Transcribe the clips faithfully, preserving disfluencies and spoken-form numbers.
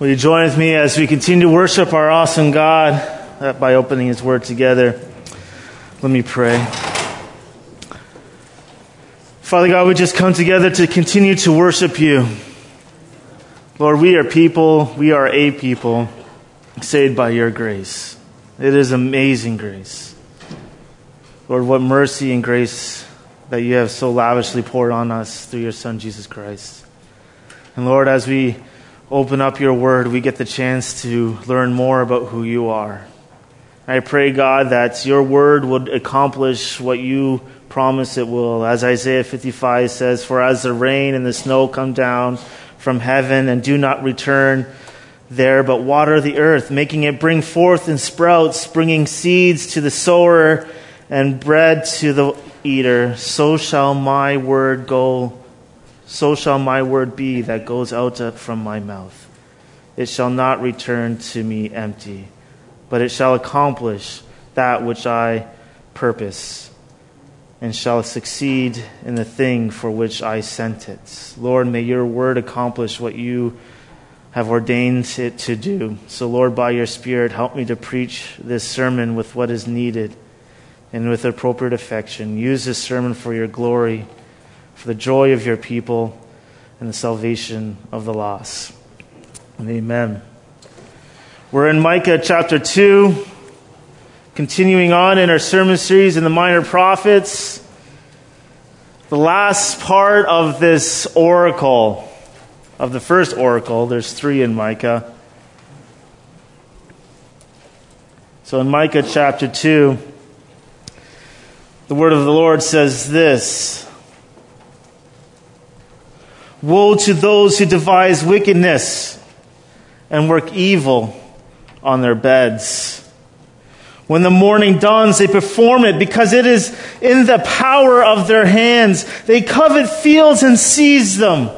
Will you join with me as we continue to worship our awesome God uh, by opening His Word together? Let me pray. Father God, we just come together to continue to worship You. Lord, we are people, we are a people saved by Your grace. It is amazing grace. Lord, what mercy and grace that You have so lavishly poured on us through Your Son, Jesus Christ. And Lord, as we open up Your Word, we get the chance to learn more about who You are. I pray, God, that Your Word would accomplish what You promise it will. As Isaiah fifty-five says, "For as the rain and the snow come down from heaven and do not return there, but water the earth, making it bring forth and sprouts, bringing seeds to the sower and bread to the eater, so shall my word go. So shall my word be that goes out from my mouth. It shall not return to me empty, but it shall accomplish that which I purpose, and shall succeed in the thing for which I sent it." Lord, may Your word accomplish what You have ordained it to do. So Lord, by Your Spirit, help me to preach this sermon with what is needed and with appropriate affection. Use this sermon for Your glory, for the joy of Your people, and the salvation of the lost. And amen. We're in Micah chapter two, continuing on in our sermon series in the Minor Prophets. The last part of this oracle, of the first oracle, there's three in Micah. So in Micah chapter two, the word of the Lord says this: "Woe to those who devise wickedness and work evil on their beds. When the morning dawns, they perform it because it is in the power of their hands. They covet fields and seize them,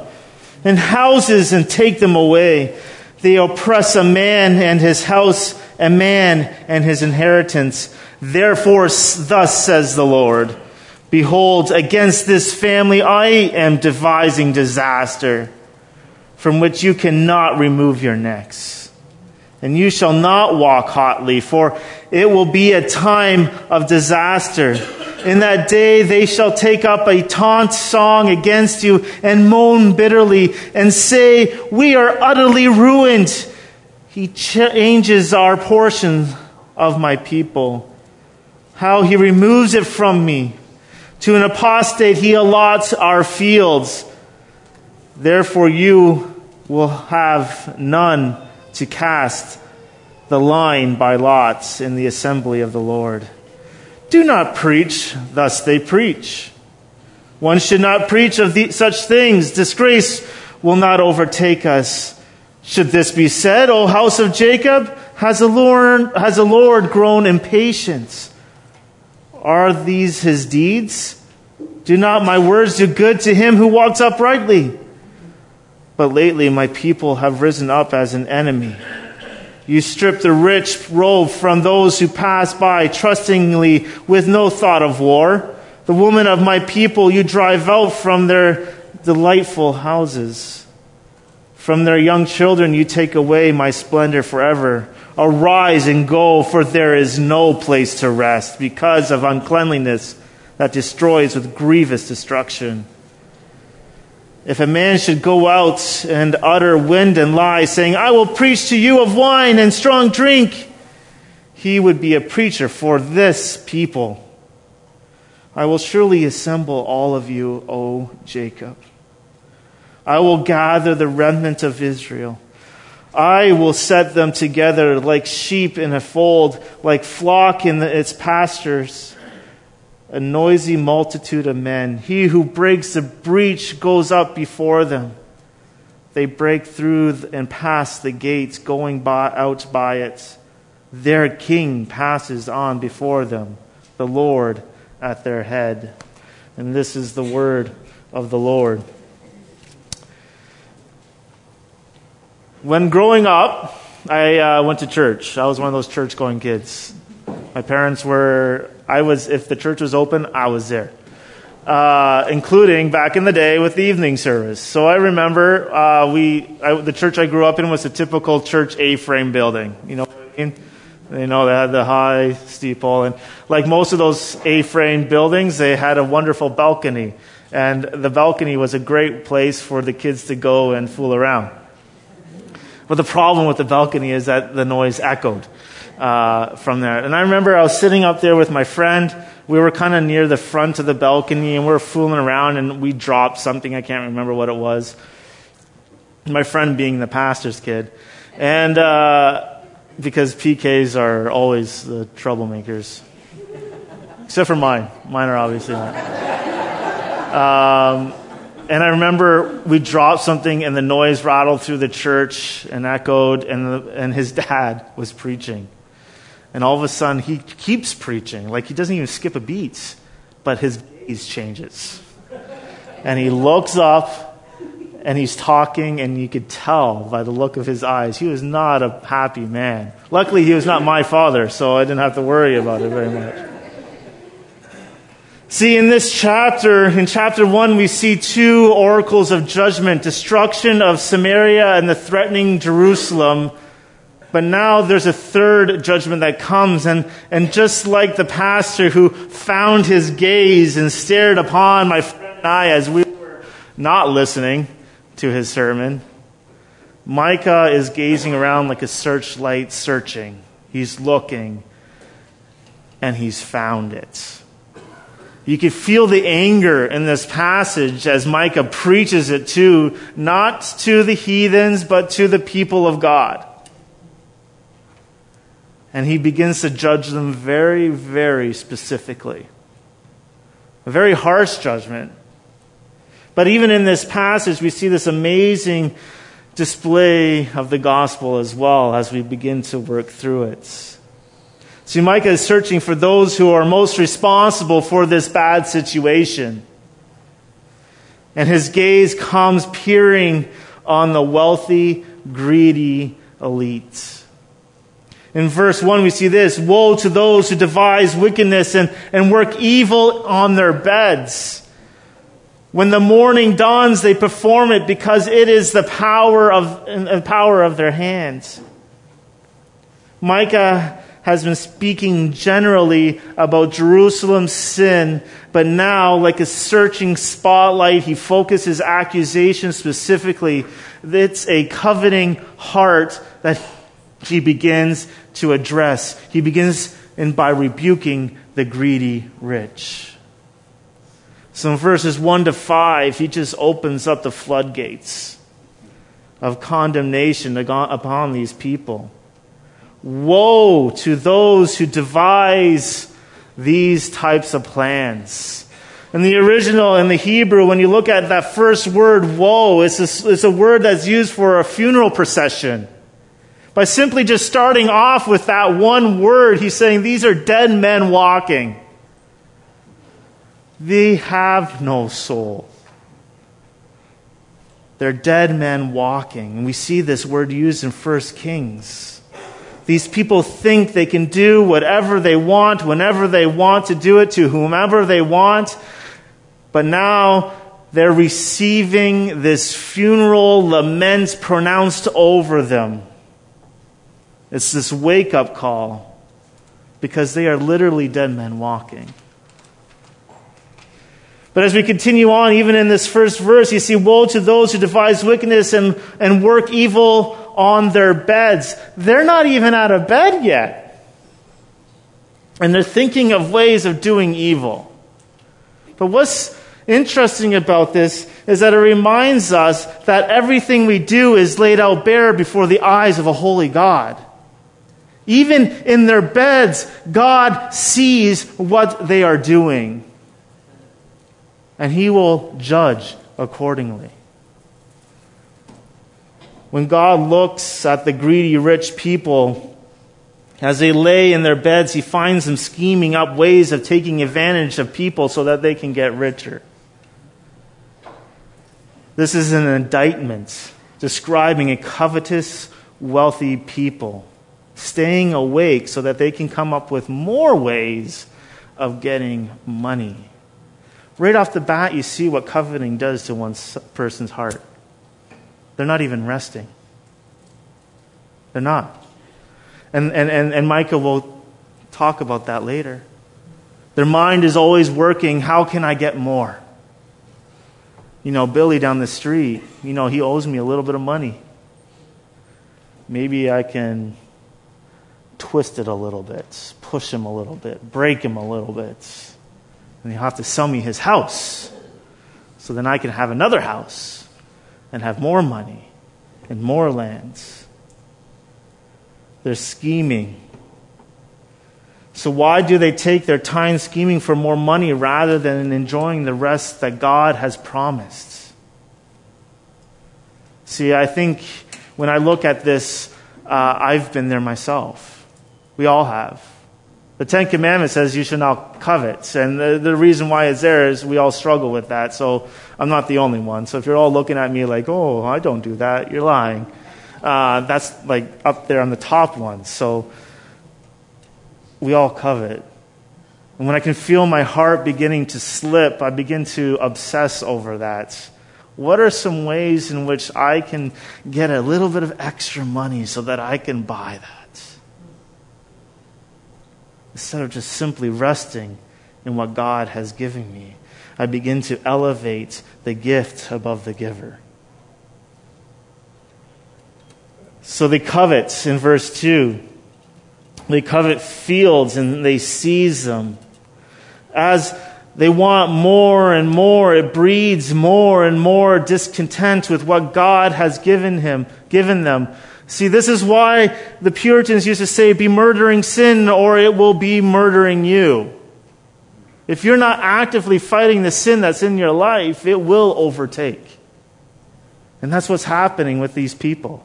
and houses and take them away. They oppress a man and his house, a man and his inheritance. Therefore, thus says the Lord, behold, against this family I am devising disaster, from which you cannot remove your necks. And you shall not walk hotly, for it will be a time of disaster. In that day they shall take up a taunt song against you and moan bitterly and say, 'We are utterly ruined. He changes our portion of my people. How He removes it from me. To an apostate He allots our fields. Therefore you will have none to cast the line by lots in the assembly of the Lord. Do not preach, thus they preach. One should not preach of the, such things. Disgrace will not overtake us. Should this be said, O house of Jacob, has the Lord, has the Lord grown impatient? Are these His deeds? Do not my words do good to him who walks uprightly? But lately my people have risen up as an enemy. You strip the rich robe from those who pass by, trustingly with no thought of war. The women of my people you drive out from their delightful houses. From their young children you take away my splendor forever. Arise and go, for there is no place to rest because of uncleanliness that destroys with grievous destruction. If a man should go out and utter wind and lie, saying, 'I will preach to you of wine and strong drink,' he would be a preacher for this people. I will surely assemble all of you, O Jacob. I will gather the remnant of Israel. I will set them together like sheep in a fold, like flock in the, its pastures, a noisy multitude of men. He who breaks the breach goes up before them. They break through and pass the gates, going by, out by it. Their king passes on before them, the Lord at their head." And this is the word of the Lord. When growing up, I uh, went to church. I was one of those church-going kids. My parents were, I was, if the church was open, I was there. uh, including back in the day with the evening service. So I remember uh, we I, the church I grew up in was a typical church A-frame building. You know what I mean? You know, they had the high steeple. And like most of those A-frame buildings, they had a wonderful balcony. And the balcony was a great place for the kids to go and fool around. But the problem with the balcony is that the noise echoed uh, from there. And I remember I was sitting up there with my friend. We were kind of near the front of the balcony, and we were fooling around, and we dropped something. I can't remember what it was. My friend being the pastor's kid. And uh, because P Ks are always the troublemakers. Except for mine. Mine are obviously not. Um, and I remember we dropped something, and the noise rattled through the church and echoed, and the, and his dad was preaching. And all of a sudden, he keeps preaching. Like, he doesn't even skip a beat, but his gaze changes. And he looks up, and he's talking, and you could tell by the look of his eyes, he was not a happy man. Luckily, he was not my father, so I didn't have to worry about it very much. See, in this chapter, in chapter one, we see two oracles of judgment, destruction of Samaria and the threatening Jerusalem. But now there's a third judgment that comes. And, and just like the pastor who found his gaze and stared upon my friend and I as we were not listening to his sermon, Micah is gazing around like a searchlight searching. He's looking, and he's found it. You can feel the anger in this passage as Micah preaches it to, not to the heathens, but to the people of God. And he begins to judge them very, very specifically. A very harsh judgment. But even in this passage, we see this amazing display of the gospel as well as we begin to work through it. See, Micah is searching for those who are most responsible for this bad situation. And his gaze comes peering on the wealthy, greedy elite. In verse one, we see this: "Woe to those who devise wickedness and, and work evil on their beds. When the morning dawns, they perform it because it is the power of, uh, power of their hands." Micah has been speaking generally about Jerusalem's sin, but now, like a searching spotlight, he focuses accusation specifically. It's a coveting heart that he begins to address. He begins in by rebuking the greedy rich. So in verses one to five, he just opens up the floodgates of condemnation upon these people. Woe to those who devise these types of plans. In the original, in the Hebrew, when you look at that first word, woe, it's a, it's a word that's used for a funeral procession. By simply just starting off with that one word, he's saying these are dead men walking. They have no soul. They're dead men walking. And we see this word used in First Kings. These people think they can do whatever they want, whenever they want to do it, to whomever they want. But now they're receiving this funeral lament pronounced over them. It's this wake-up call because they are literally dead men walking. But as we continue on, even in this first verse, you see, woe to those who devise wickedness and, and work evil on their beds. They're not even out of bed yet. And they're thinking of ways of doing evil. But what's interesting about this is that it reminds us that everything we do is laid out bare before the eyes of a holy God. Even in their beds, God sees what they are doing. And he will judge accordingly. When God looks at the greedy rich people, as they lay in their beds, he finds them scheming up ways of taking advantage of people so that they can get richer. This is an indictment describing a covetous, wealthy people, staying awake so that they can come up with more ways of getting money. Right off the bat, you see what coveting does to one person's heart. They're not even resting. They're not. And, and, and, and Micah will talk about that later. Their mind is always working, how can I get more? You know, Billy down the street, you know, he owes me a little bit of money. Maybe I can twist it a little bit, push him a little bit, break him a little bit. And he'll have to sell me his house so then I can have another house and have more money and more lands. They're scheming. So why do they take their time scheming for more money rather than enjoying the rest that God has promised? See, I think when I look at this, uh, I've been there myself. We all have. The Ten Commandments says you should not covet. And the, the reason why it's there is we all struggle with that. So I'm not the only one. So if you're all looking at me like, oh, I don't do that, you're lying. Uh, that's like up there on the top one. So we all covet. And when I can feel my heart beginning to slip, I begin to obsess over that. What are some ways in which I can get a little bit of extra money so that I can buy that? Instead of just simply resting in what God has given me, I begin to elevate the gift above the giver. So they covet in verse two. They covet fields and they seize them. As they want more and more, it breeds more and more discontent with what God has given him, given them. See, this is why the Puritans used to say, be murdering sin or it will be murdering you. If you're not actively fighting the sin that's in your life, it will overtake. And that's what's happening with these people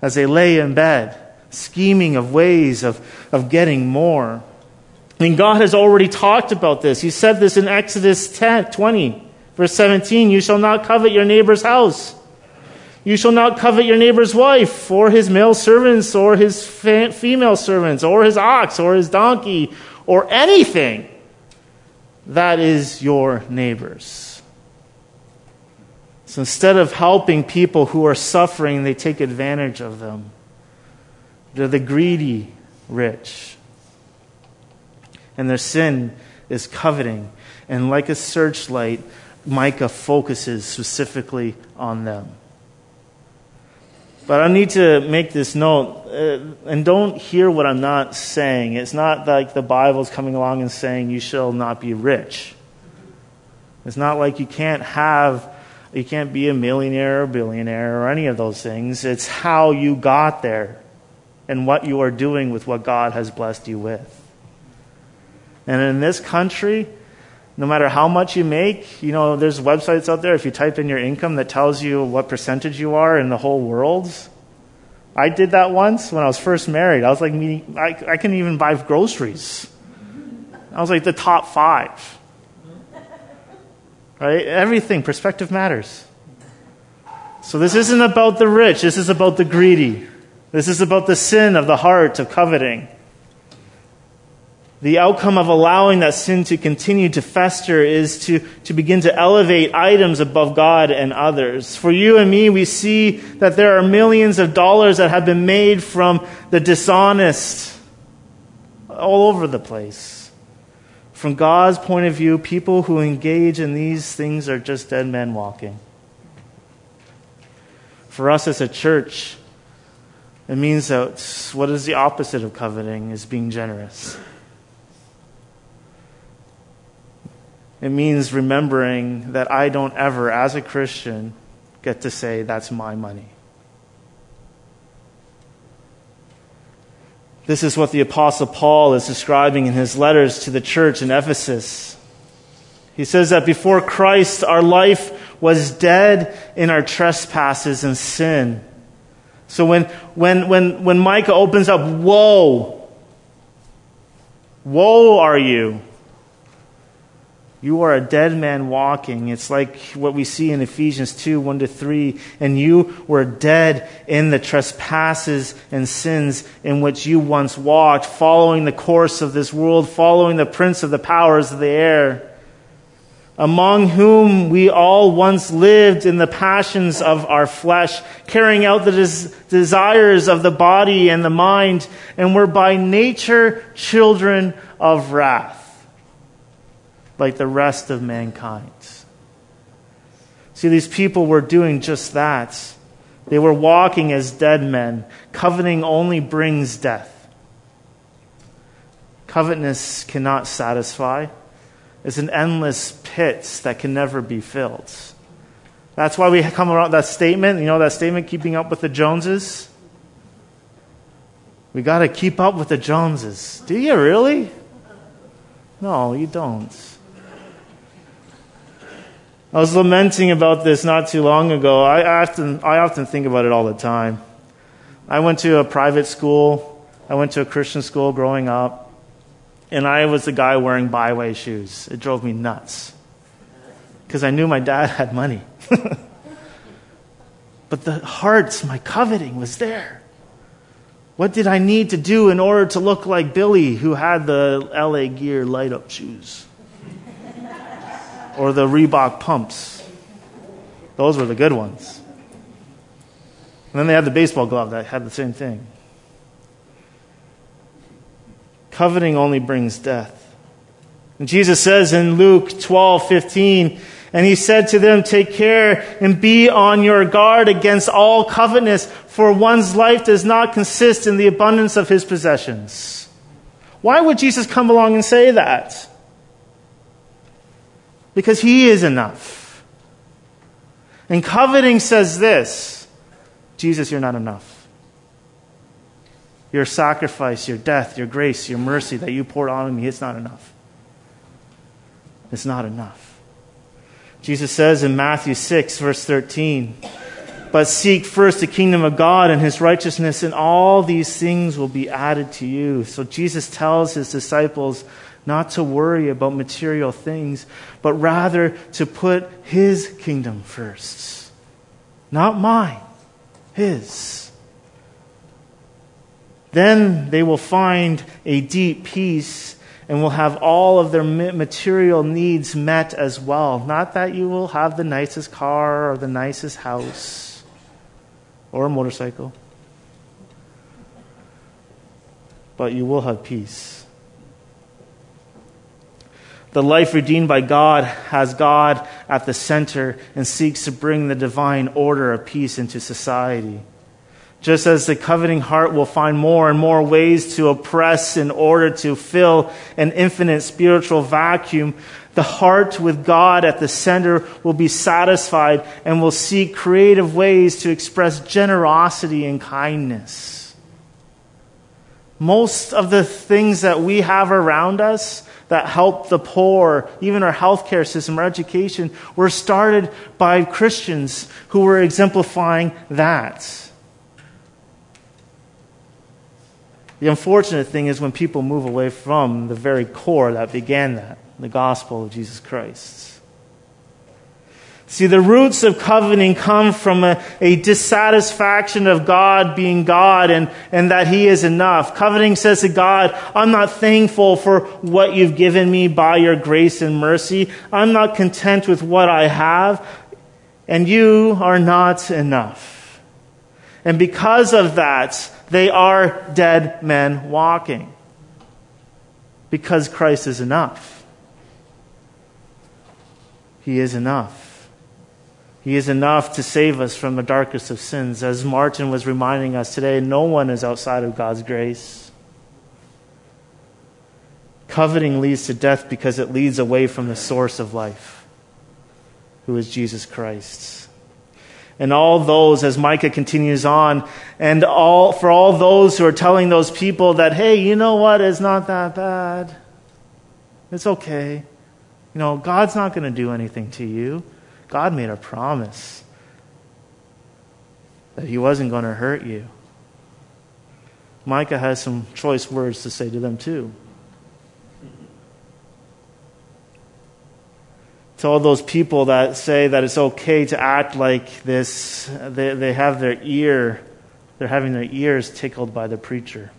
as they lay in bed, scheming of ways of, of getting more. I mean, God has already talked about this. He said this in Exodus ten, twenty, verse seventeen, you shall not covet your neighbor's house. You shall not covet your neighbor's wife, or his male servants, or his fa- female servants, or his ox, or his donkey, or anything that is your neighbor's. So instead of helping people who are suffering, they take advantage of them. They're the greedy rich. And their sin is coveting. And like a searchlight, Micah focuses specifically on them. But I need to make this note, uh, and don't hear what I'm not saying. It's not like the Bible's coming along and saying you shall not be rich. It's not like you can't have, you can't be a millionaire or billionaire or any of those things. It's how you got there, and what you are doing with what God has blessed you with. And in this country, no matter how much you make, you know, there's websites out there, if you type in your income, that tells you what percentage you are in the whole world. I did that once when I was first married. I was like, I, I couldn't even buy groceries. I was like the top five. Right? Everything, perspective matters. So this isn't about the rich. This is about the greedy. This is about the sin of the heart of coveting. The outcome of allowing that sin to continue to fester is to, to begin to elevate items above God and others. For you and me, we see that there are millions of dollars that have been made from the dishonest all over the place. From God's point of view, people who engage in these things are just dead men walking. For us as a church, it means that what is the opposite of coveting is being generous. It means remembering that I don't ever, as a Christian, get to say, that's my money. This is what the Apostle Paul is describing in his letters to the church in Ephesus. He says that before Christ, our life was dead in our trespasses and sin. So when when when when Micah opens up, woe, woe are you. You are a dead man walking. It's like what we see in Ephesians two, one to three. And you were dead in the trespasses and sins in which you once walked, following the course of this world, following the prince of the powers of the air, among whom we all once lived in the passions of our flesh, carrying out the des- desires of the body and the mind, and were by nature children of wrath, like the rest of mankind. See, these people were doing just that. They were walking as dead men. Coveting only brings death. Covetousness cannot satisfy. It's an endless pit that can never be filled. That's why we come around that statement, you know, that statement, keeping up with the Joneses. We got to keep up with the Joneses. Do you really? No, you don't. I was lamenting about this not too long ago. I often, I often think about it all the time. I went to a private school. I went to a Christian school growing up. And I was the guy wearing byway shoes. It drove me nuts. Because I knew my dad had money. But the hearts, my coveting was there. What did I need to do in order to look like Billy, who had the L A Gear light-up shoes? Or the Reebok pumps. Those were the good ones. And then they had the baseball glove that had the same thing. Coveting only brings death. And Jesus says in Luke twelve fifteen, and he said to them, take care and be on your guard against all covetousness, for one's life does not consist in the abundance of his possessions. Why would Jesus come along and say that? Because he is enough. And coveting says this, Jesus, you're not enough. Your sacrifice, your death, your grace, your mercy that you poured on me, it's not enough. It's not enough. Jesus says in Matthew six, verse thirteen, but seek first the kingdom of God and his righteousness, and all these things will be added to you. So Jesus tells his disciples not to worry about material things, but rather to put his kingdom first. Not mine, his. Then they will find a deep peace and will have all of their material needs met as well. Not that you will have the nicest car or the nicest house or a motorcycle, but you will have peace. The life redeemed by God has God at the center and seeks to bring the divine order of peace into society. Just as the coveting heart will find more and more ways to oppress in order to fill an infinite spiritual vacuum, the heart with God at the center will be satisfied and will seek creative ways to express generosity and kindness. Most of the things that we have around us that help the poor, even our healthcare system, our education, were started by Christians who were exemplifying that. The unfortunate thing is when people move away from the very core that began that, the gospel of Jesus Christ. See, the roots of coveting come from a, a dissatisfaction of God being God and, and that he is enough. Coveting says to God, I'm not thankful for what you've given me by your grace and mercy. I'm not content with what I have, and you are not enough. And because of that, they are dead men walking because Christ is enough. He is enough. He is enough to save us from the darkest of sins. As Martin was reminding us today, no one is outside of God's grace. Coveting leads to death because it leads away from the source of life, who is Jesus Christ. And all those, as Micah continues on, and all for all those who are telling those people that, hey, you know what, it's not that bad. It's okay. You know, God's not going to do anything to you. God made a promise that he wasn't going to hurt you. Micah has some choice words to say to them too. To all those people that say that it's okay to act like this, they, they have their ear, they're having their ears tickled by the preacher.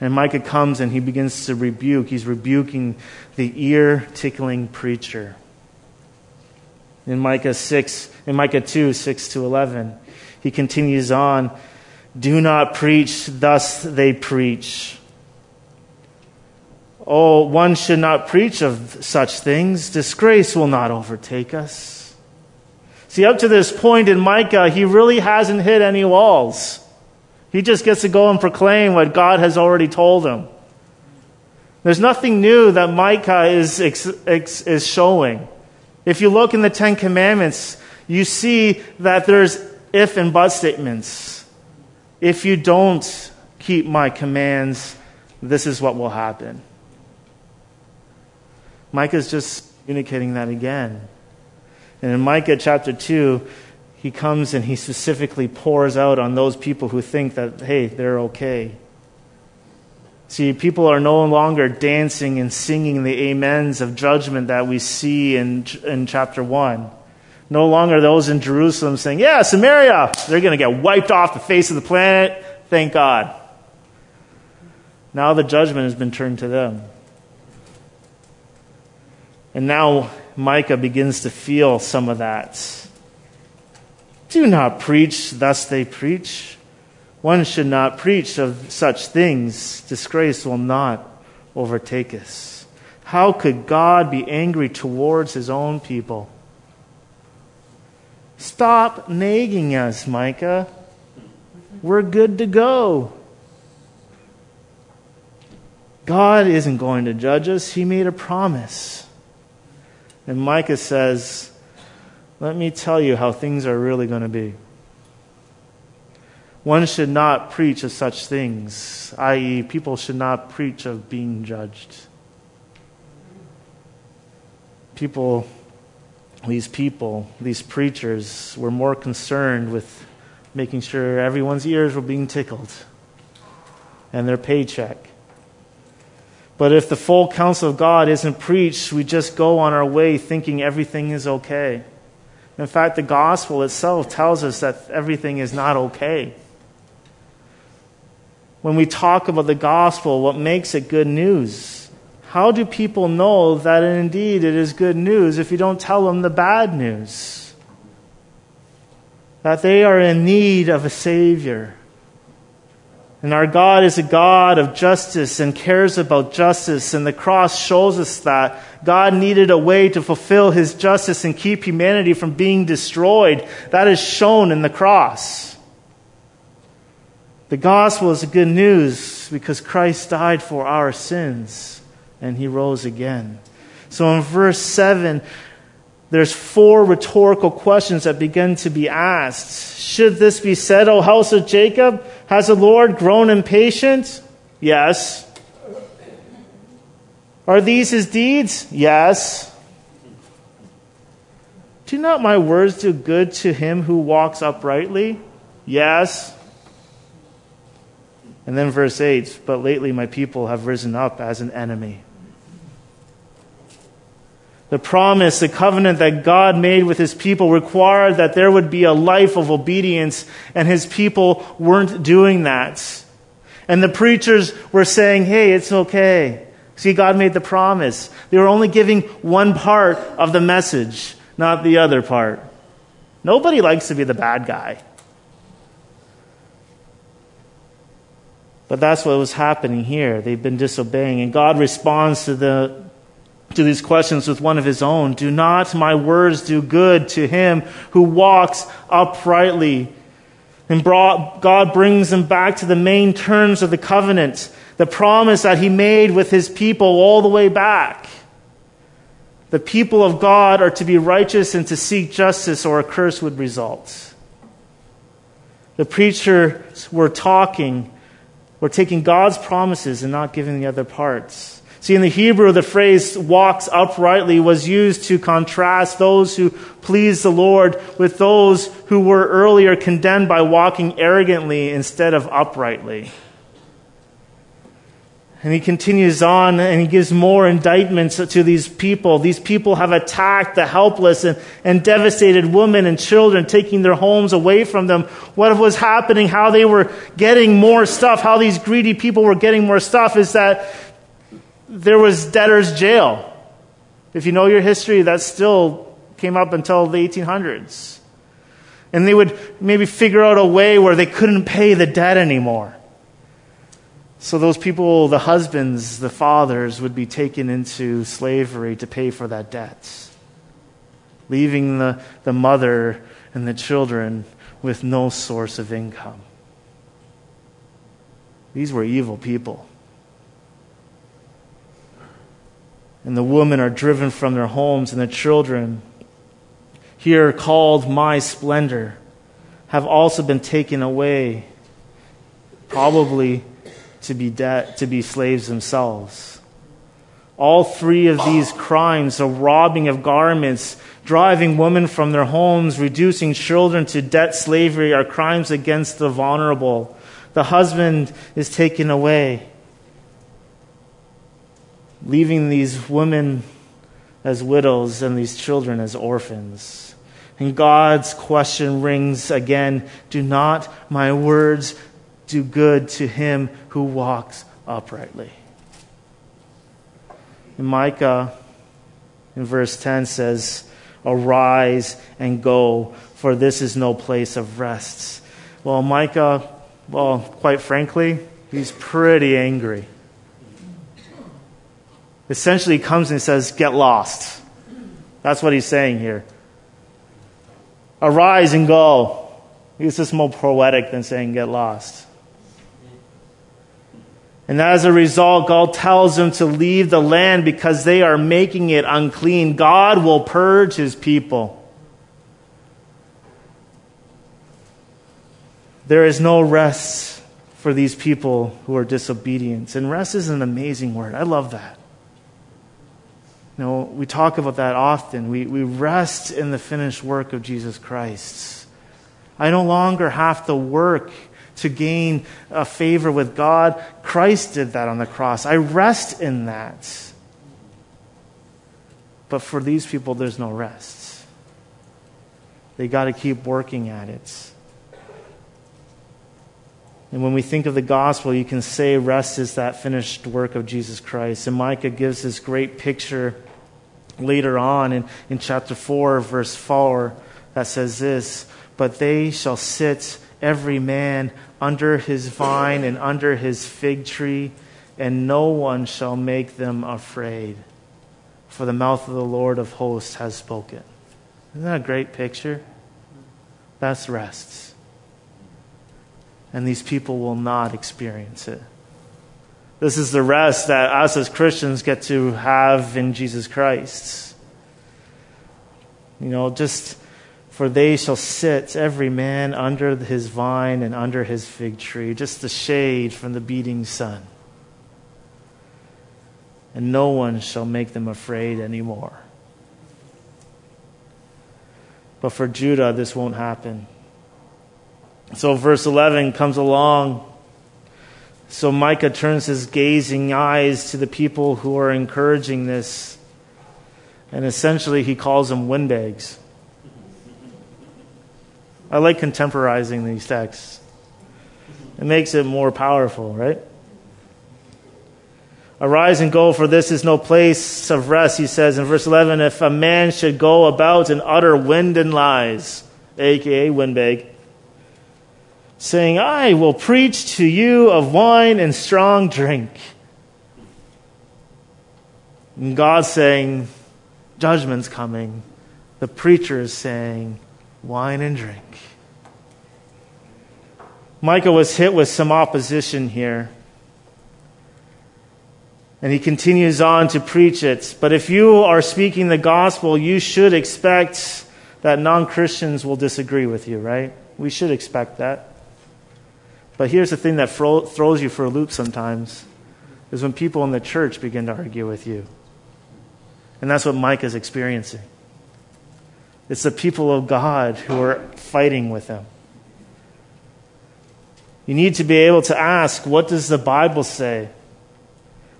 And Micah comes and he begins to rebuke. He's rebuking the ear-tickling preacher. In Micah six, in Micah two, six to eleven, he continues on, "Do not preach, thus they preach." Oh, one should not preach of such things. Disgrace will not overtake us. See, up to this point in Micah, he really hasn't hit any walls. He just gets to go and proclaim what God has already told him. There's nothing new that Micah is, is, is showing. If you look in the Ten Commandments, you see that there's if and but statements. If you don't keep my commands, this is what will happen. Micah's just communicating that again. And in Micah chapter two, he comes and he specifically pours out on those people who think that, hey, they're okay. See, people are no longer dancing and singing the amens of judgment that we see in in chapter one. No longer those in Jerusalem saying, yeah, Samaria, they're going to get wiped off the face of the planet. Thank God. Now the judgment has been turned to them. And now Micah begins to feel some of that. Do not preach, thus they preach. One should not preach of such things. Disgrace will not overtake us. How could God be angry towards his own people? Stop nagging us, Micah. We're good to go. God isn't going to judge us. He made a promise. And Micah says, let me tell you how things are really going to be. One should not preach of such things, that is, people should not preach of being judged. People, these people, these preachers, were more concerned with making sure everyone's ears were being tickled and their paycheck. But if the full counsel of God isn't preached, we just go on our way thinking everything is okay. In fact, the gospel itself tells us that everything is not okay. When we talk about the gospel, what makes it good news? How do people know that indeed it is good news if you don't tell them the bad news? That they are in need of a Savior. And our God is a God of justice and cares about justice. And the cross shows us that God needed a way to fulfill his justice and keep humanity from being destroyed. That is shown in the cross. The gospel is good news because Christ died for our sins and he rose again. So in verse seven, there's four rhetorical questions that begin to be asked. Should this be said, O house of Jacob? Has the Lord grown impatient? Yes. Are these his deeds? Yes. Do not my words do good to him who walks uprightly? Yes. And then verse eight, but lately my people have risen up as an enemy. The promise, the covenant that God made with his people required that there would be a life of obedience, and his people weren't doing that. And the preachers were saying, hey, it's okay. See, God made the promise. They were only giving one part of the message, not the other part. Nobody likes to be the bad guy. But that's what was happening here. They've been disobeying, and God responds to the to these questions with one of his own. Do not my words do good to him who walks uprightly? And brought, God brings them back to the main terms of the covenant, the promise that he made with his people all the way back. The people of God are to be righteous and to seek justice, or a curse would result. The preachers were talking, were taking God's promises and not giving the other parts. See, in the Hebrew, the phrase walks uprightly was used to contrast those who pleased the Lord with those who were earlier condemned by walking arrogantly instead of uprightly. And he continues on and he gives more indictments to these people. These people have attacked the helpless and, and devastated women and children, taking their homes away from them. What was happening, how they were getting more stuff, how these greedy people were getting more stuff is that there was debtor's jail. If you know your history, that still came up until the eighteen hundreds. And they would maybe figure out a way where they couldn't pay the debt anymore. So those people, the husbands, the fathers, would be taken into slavery to pay for that debt, leaving the, the mother and the children with no source of income. These were evil people. And the women are driven from their homes, and the children, here called my splendor, have also been taken away, probably to be de- to be slaves themselves. All three of these crimes, the robbing of garments, driving women from their homes, reducing children to debt slavery, are crimes against the vulnerable. The husband is taken away, leaving these women as widows and these children as orphans. And God's question rings again, do not my words do good to him who walks uprightly? And Micah in verse ten says, arise and go, for this is no place of rest. Well, Micah, well, quite frankly, he's pretty angry. Essentially, he comes and says, get lost. That's what he's saying here. Arise and go. It's just more poetic than saying get lost. And as a result, God tells them to leave the land because they are making it unclean. God will purge his people. There is no rest for these people who are disobedient. And rest is an amazing word. I love that. You know, we talk about that often. We, we rest in the finished work of Jesus Christ. I no longer have to work to gain a favor with God. Christ did that on the cross. I rest in that. But for these people, there's no rest. They got to keep working at it. And when we think of the gospel, you can say rest is that finished work of Jesus Christ. And Micah gives this great picture later on in, in chapter four, verse four, that says this, but they shall sit every man under his vine and under his fig tree, and no one shall make them afraid. For the mouth of the Lord of hosts has spoken. Isn't that a great picture? That's rest. And these people will not experience it. This is the rest that us as Christians get to have in Jesus Christ. You know, just for they shall sit every man under his vine and under his fig tree, just the shade from the beating sun. And no one shall make them afraid anymore. But for Judah, this won't happen. So verse eleven comes along. So Micah turns his gazing eyes to the people who are encouraging this. And essentially he calls them windbags. I like contemporizing these texts. It makes it more powerful, right? Arise and go, for this is no place of rest, he says in verse eleven. If a man should go about and utter wind and lies, a k a windbag, saying, I will preach to you of wine and strong drink. And God's saying, judgment's coming. The preacher is saying, wine and drink. Micah was hit with some opposition here. And he continues on to preach it. But if you are speaking the gospel, you should expect that non-Christians will disagree with you, right? We should expect that. But here's the thing that fro- throws you for a loop sometimes, is when people in the church begin to argue with you. And that's what Micah is experiencing. It's the people of God who are fighting with him. You need to be able to ask, what does the Bible say?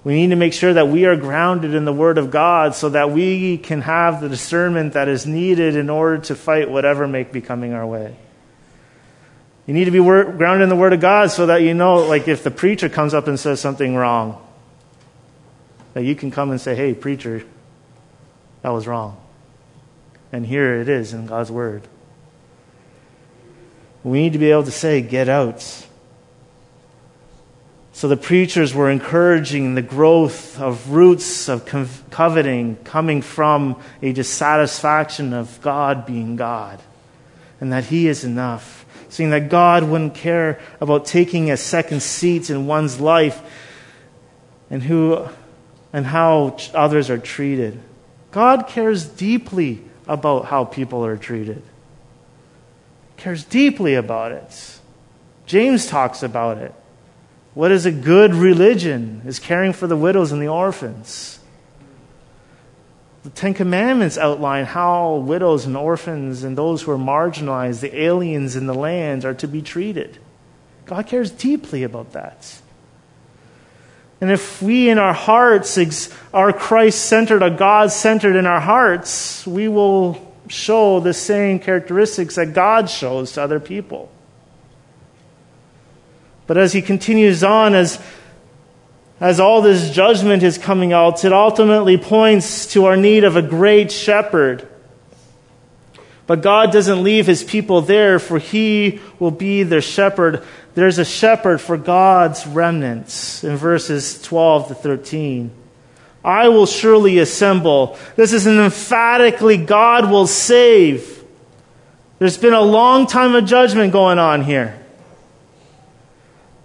We need to make sure that we are grounded in the Word of God so that we can have the discernment that is needed in order to fight whatever may be coming our way. You need to be wor- grounded in the Word of God so that you know, like, if the preacher comes up and says something wrong, that you can come and say, hey, preacher, that was wrong. And here it is in God's Word. We need to be able to say, get out. So the preachers were encouraging the growth of roots of co- coveting coming from a dissatisfaction of God being God, and that He is enough. Seeing that God wouldn't care about taking a second seat in one's life and who and how others are treated. God cares deeply about how people are treated. He cares deeply about it. James talks about it. What is a good religion is caring for the widows and the orphans. The Ten Commandments outline how widows and orphans and those who are marginalized, the aliens in the land, are to be treated. God cares deeply about that. And if we in our hearts are Christ-centered, are God-centered in our hearts, we will show the same characteristics that God shows to other people. But as he continues on, as, as all this judgment is coming out, it ultimately points to our need of a great shepherd. But God doesn't leave his people there, for he will be their shepherd. There's a shepherd for God's remnants in verses twelve to thirteen. I will surely assemble. This is an emphatically God will save. There's been a long time of judgment going on here.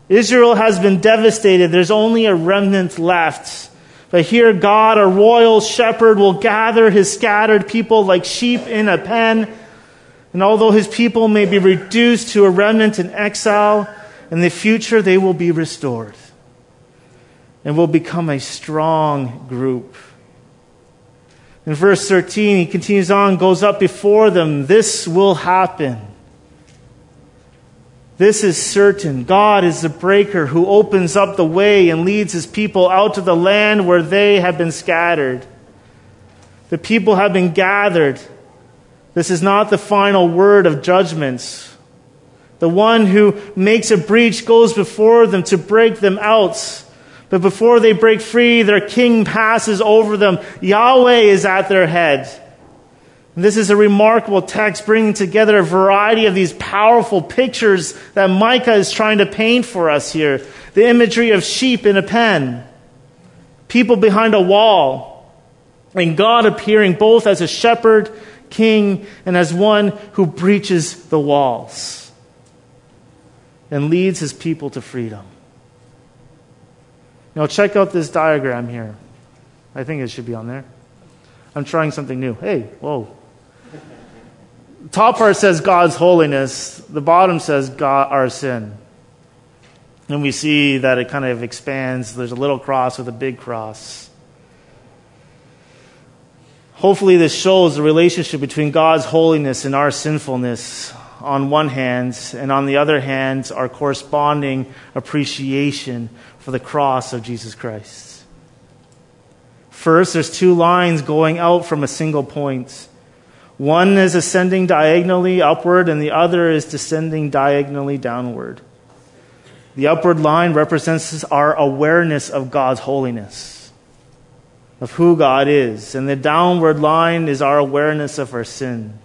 Israel has been devastated. There's only a remnant left. But here God, a royal shepherd, will gather his scattered people like sheep in a pen. And although his people may be reduced to a remnant in exile, in the future they will be restored and will become a strong group. In verse thirteen, he continues on, goes up before them. This will happen. This is certain. God is the breaker who opens up the way and leads his people out to the land where they have been scattered. The people have been gathered. This is not the final word of judgments. The one who makes a breach goes before them to break them out. But before they break free, their king passes over them. Yahweh is at their head. This is a remarkable text bringing together a variety of these powerful pictures that Micah is trying to paint for us here. The imagery of sheep in a pen, people behind a wall, and God appearing both as a shepherd, king, and as one who breaches the walls and leads his people to freedom. Now check out this diagram here. I think it should be on there. I'm trying something new. Hey, whoa. Top part says God's holiness. The bottom says God, our sin. And we see that it kind of expands. There's a little cross with a big cross. Hopefully this shows the relationship between God's holiness and our sinfulness on one hand, and on the other hand, our corresponding appreciation for the cross of Jesus Christ. First, there's two lines going out from a single point. One is ascending diagonally upward, and the other is descending diagonally downward. The upward line represents our awareness of God's holiness, of who God is, and the downward line is our awareness of our sin.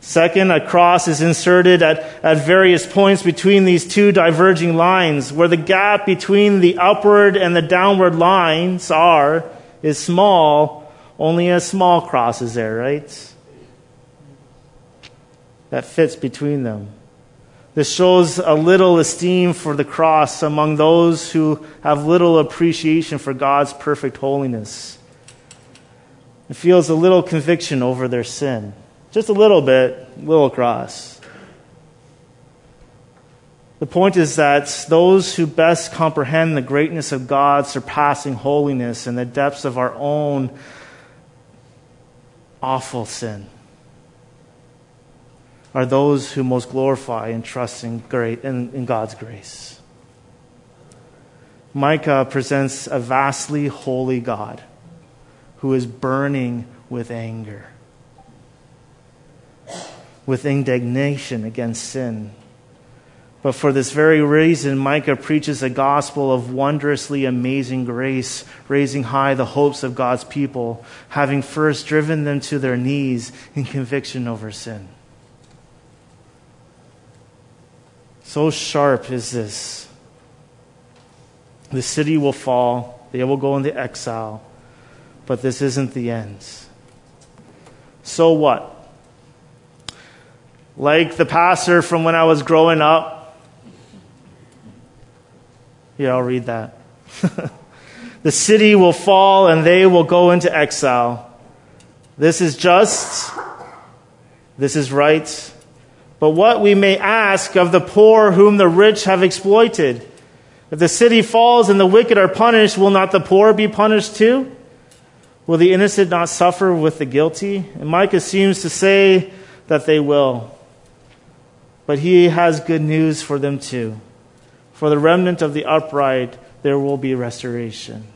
Second, a cross is inserted at, at various points between these two diverging lines, where the gap between the upward and the downward lines are is small. Only a small cross is there, right? That fits between them. This shows a little esteem for the cross among those who have little appreciation for God's perfect holiness. It feels a little conviction over their sin. Just a little bit, little cross. The point is that those who best comprehend the greatness of God's surpassing holiness and the depths of our own awful sin are those who most glorify and trust in, great, in, in God's grace. Micah presents a vastly holy God who is burning with anger, with indignation against sin. But for this very reason, Micah preaches a gospel of wondrously amazing grace, raising high the hopes of God's people, having first driven them to their knees in conviction over sin. So sharp is this. The city will fall, they will go into exile, but this isn't the end. So what? Like the pastor from when I was growing up, yeah, I'll read that. The city will fall and they will go into exile. This is just, this is right. But what we may ask of the poor whom the rich have exploited. If the city falls and the wicked are punished, will not the poor be punished too? Will the innocent not suffer with the guilty? And Micah seems to say that they will. But he has good news for them too. For the remnant of the upright, there will be restoration.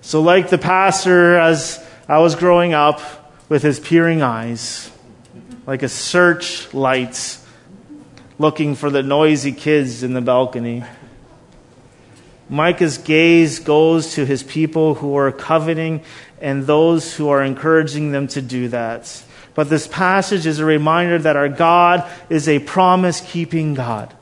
So like the pastor as I was growing up with his peering eyes, like a searchlight looking for the noisy kids in the balcony, Micah's gaze goes to his people who are coveting and those who are encouraging them to do that. But this passage is a reminder that our God is a promise-keeping God.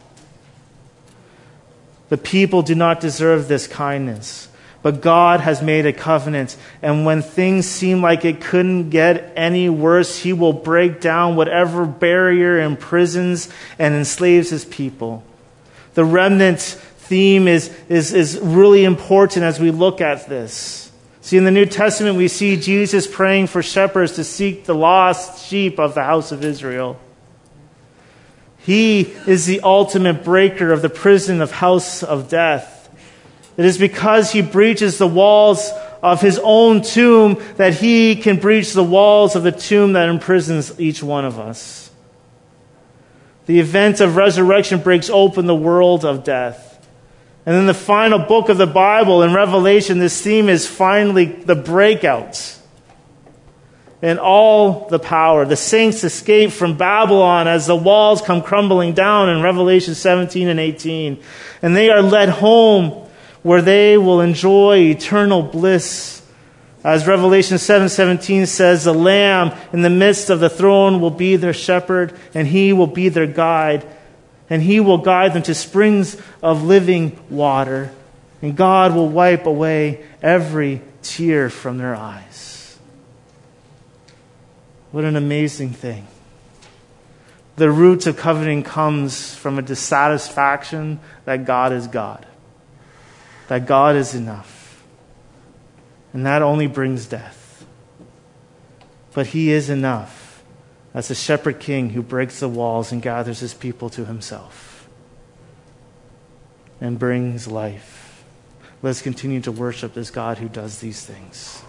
The people do not deserve this kindness, but God has made a covenant, and when things seem like it couldn't get any worse, he will break down whatever barrier imprisons and enslaves his people. The remnant theme is, is, is really important as we look at this. See, in the New Testament, we see Jesus praying for shepherds to seek the lost sheep of the house of Israel. He is the ultimate breaker of the prison of house of death. It is because he breaches the walls of his own tomb that he can breach the walls of the tomb that imprisons each one of us. The event of resurrection breaks open the world of death. And in the final book of the Bible, in Revelation, this theme is finally the breakout. And all the power. The saints escape from Babylon as the walls come crumbling down in Revelation seventeen and eighteen. And they are led home where they will enjoy eternal bliss. As Revelation seven seventeen says, the Lamb in the midst of the throne will be their shepherd, and he will be their guide. And he will guide them to springs of living water. And God will wipe away every tear from their eyes. What an amazing thing. The root of coveting comes from a dissatisfaction that God is God, that God is enough. And that only brings death. But he is enough as a shepherd king who breaks the walls and gathers his people to himself and brings life. Let's continue to worship this God who does these things.